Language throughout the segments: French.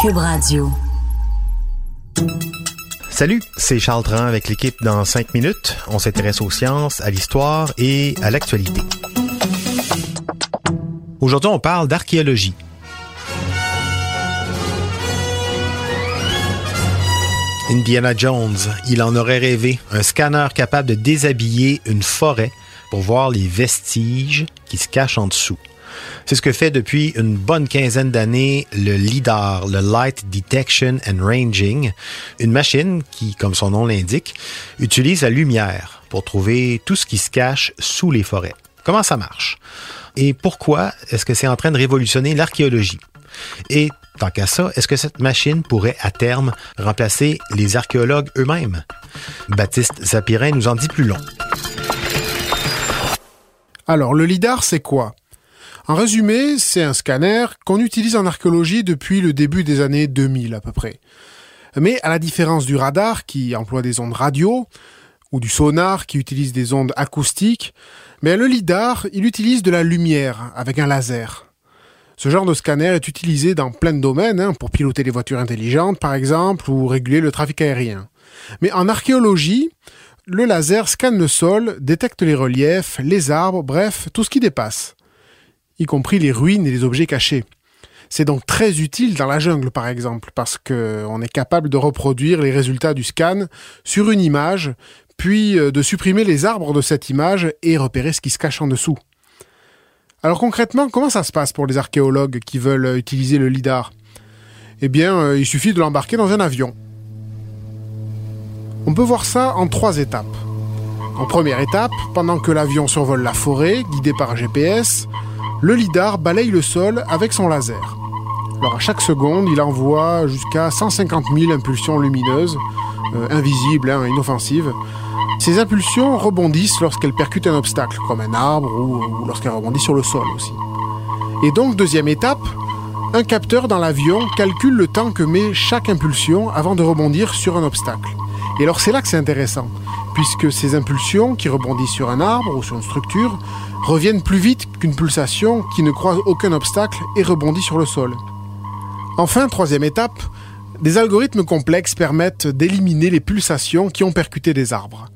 Cube Radio. Salut, c'est Charles Tran avec l'équipe Dans 5 minutes. On s'intéresse aux sciences, à l'histoire et à l'actualité. Aujourd'hui, on parle d'archéologie. Indiana Jones, il en aurait rêvé. Un scanner capable de déshabiller une forêt pour voir les vestiges qui se cachent en dessous. C'est ce que fait depuis une bonne quinzaine d'années le LIDAR, le Light Detection and Ranging, une machine qui, comme son nom l'indique, utilise la lumière pour trouver tout ce qui se cache sous les forêts. Comment ça marche? Et pourquoi est-ce que c'est en train de révolutionner l'archéologie? Et tant qu'à ça, est-ce que cette machine pourrait à terme remplacer les archéologues eux-mêmes? Baptiste Zapirin nous en dit plus long. Alors, le LIDAR, c'est quoi? En résumé, c'est un scanner qu'on utilise en archéologie depuis le début des années 2000 à peu près. Mais à la différence du radar qui emploie des ondes radio ou du sonar qui utilise des ondes acoustiques, mais le LIDAR, il utilise de la lumière avec un laser. Ce genre de scanner est utilisé dans plein de domaines, pour piloter les voitures intelligentes par exemple ou réguler le trafic aérien. Mais en archéologie, le laser scanne le sol, détecte les reliefs, les arbres, bref, tout ce qui dépasse, y compris les ruines et les objets cachés. C'est donc très utile dans la jungle, par exemple, parce qu'on est capable de reproduire les résultats du scan sur une image, puis de supprimer les arbres de cette image et repérer ce qui se cache en dessous. Alors concrètement, comment ça se passe pour les archéologues qui veulent utiliser le LIDAR? Eh bien, il suffit de l'embarquer dans un avion. On peut voir ça en 3 étapes. En première étape, pendant que l'avion survole la forêt, guidé par un GPS, le LIDAR balaye le sol avec son laser. Alors à chaque seconde, il envoie jusqu'à 150 000 impulsions lumineuses, invisibles, inoffensives. Ces impulsions rebondissent lorsqu'elles percutent un obstacle, comme un arbre ou lorsqu'elles rebondissent sur le sol aussi. Et donc, deuxième étape, un capteur dans l'avion calcule le temps que met chaque impulsion avant de rebondir sur un obstacle. Et alors c'est là que c'est intéressant, puisque ces impulsions qui rebondissent sur un arbre ou sur une structure reviennent plus vite qu'une pulsation qui ne croise aucun obstacle et rebondit sur le sol. Enfin, troisième étape, des algorithmes complexes permettent d'éliminer les pulsations qui ont percuté des arbres.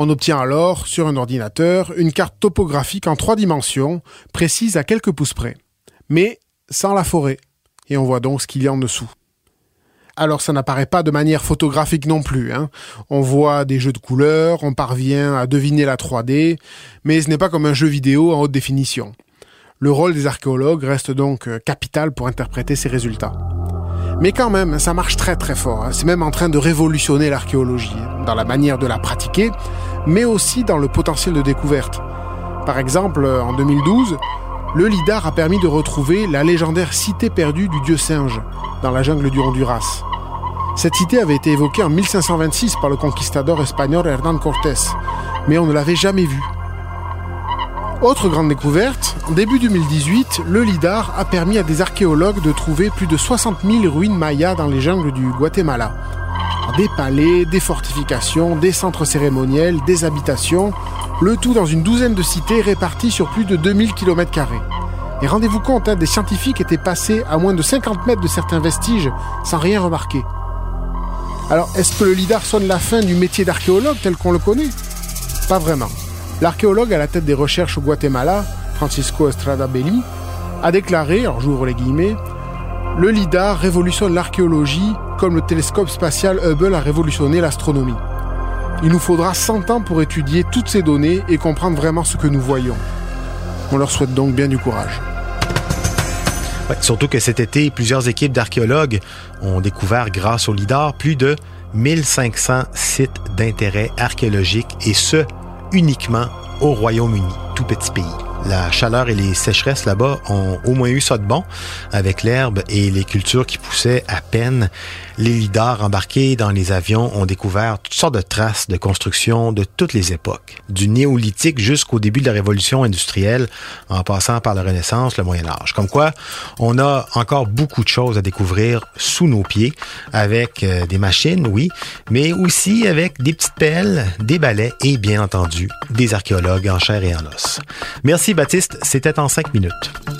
On obtient alors, sur un ordinateur, une carte topographique en 3 dimensions, précise à quelques pouces près, mais sans la forêt, et on voit donc ce qu'il y a en dessous. Alors ça n'apparaît pas de manière photographique non plus. On voit des jeux de couleurs, on parvient à deviner la 3D, mais ce n'est pas comme un jeu vidéo en haute définition. Le rôle des archéologues reste donc capital pour interpréter ces résultats. Mais quand même, ça marche très très fort. C'est même en train de révolutionner l'archéologie, dans la manière de la pratiquer, mais aussi dans le potentiel de découverte. Par exemple, en 2012, le LIDAR a permis de retrouver la légendaire cité perdue du dieu singe, dans la jungle du Honduras. Cette cité avait été évoquée en 1526 par le conquistador espagnol Hernán Cortés, mais on ne l'avait jamais vue. Autre grande découverte, début 2018, le LIDAR a permis à des archéologues de trouver plus de 60 000 ruines mayas dans les jungles du Guatemala. Des palais, des fortifications, des centres cérémoniels, des habitations, le tout dans une 12aine de cités réparties sur plus de 2000 km². Et rendez-vous compte, des scientifiques étaient passés à moins de 50 mètres de certains vestiges sans rien remarquer. Alors, est-ce que le LIDAR sonne la fin du métier d'archéologue tel qu'on le connaît? Pas vraiment. L'archéologue à la tête des recherches au Guatemala, Francisco Estrada Belli, a déclaré, alors j'ouvre les guillemets, « Le LIDAR révolutionne l'archéologie comme le télescope spatial Hubble a révolutionné l'astronomie. Il nous faudra 100 ans pour étudier toutes ces données et comprendre vraiment ce que nous voyons. » On leur souhaite donc bien du courage. Ouais, surtout que cet été, plusieurs équipes d'archéologues ont découvert grâce au LIDAR plus de 1500 sites d'intérêt archéologique et ce, uniquement au Royaume-Uni, tout petit pays. La chaleur et les sécheresses là-bas ont au moins eu ça de bon avec l'herbe et les cultures qui poussaient à peine. Les lidars embarqués dans les avions ont découvert toutes sortes de traces de construction de toutes les époques, du néolithique jusqu'au début de la révolution industrielle, en passant par la Renaissance, le Moyen Âge. Comme quoi, on a encore beaucoup de choses à découvrir sous nos pieds, avec des machines, oui, mais aussi avec des petites pelles, des balais et bien entendu, des archéologues en chair et en os. Merci Baptiste, c'était en 5 minutes.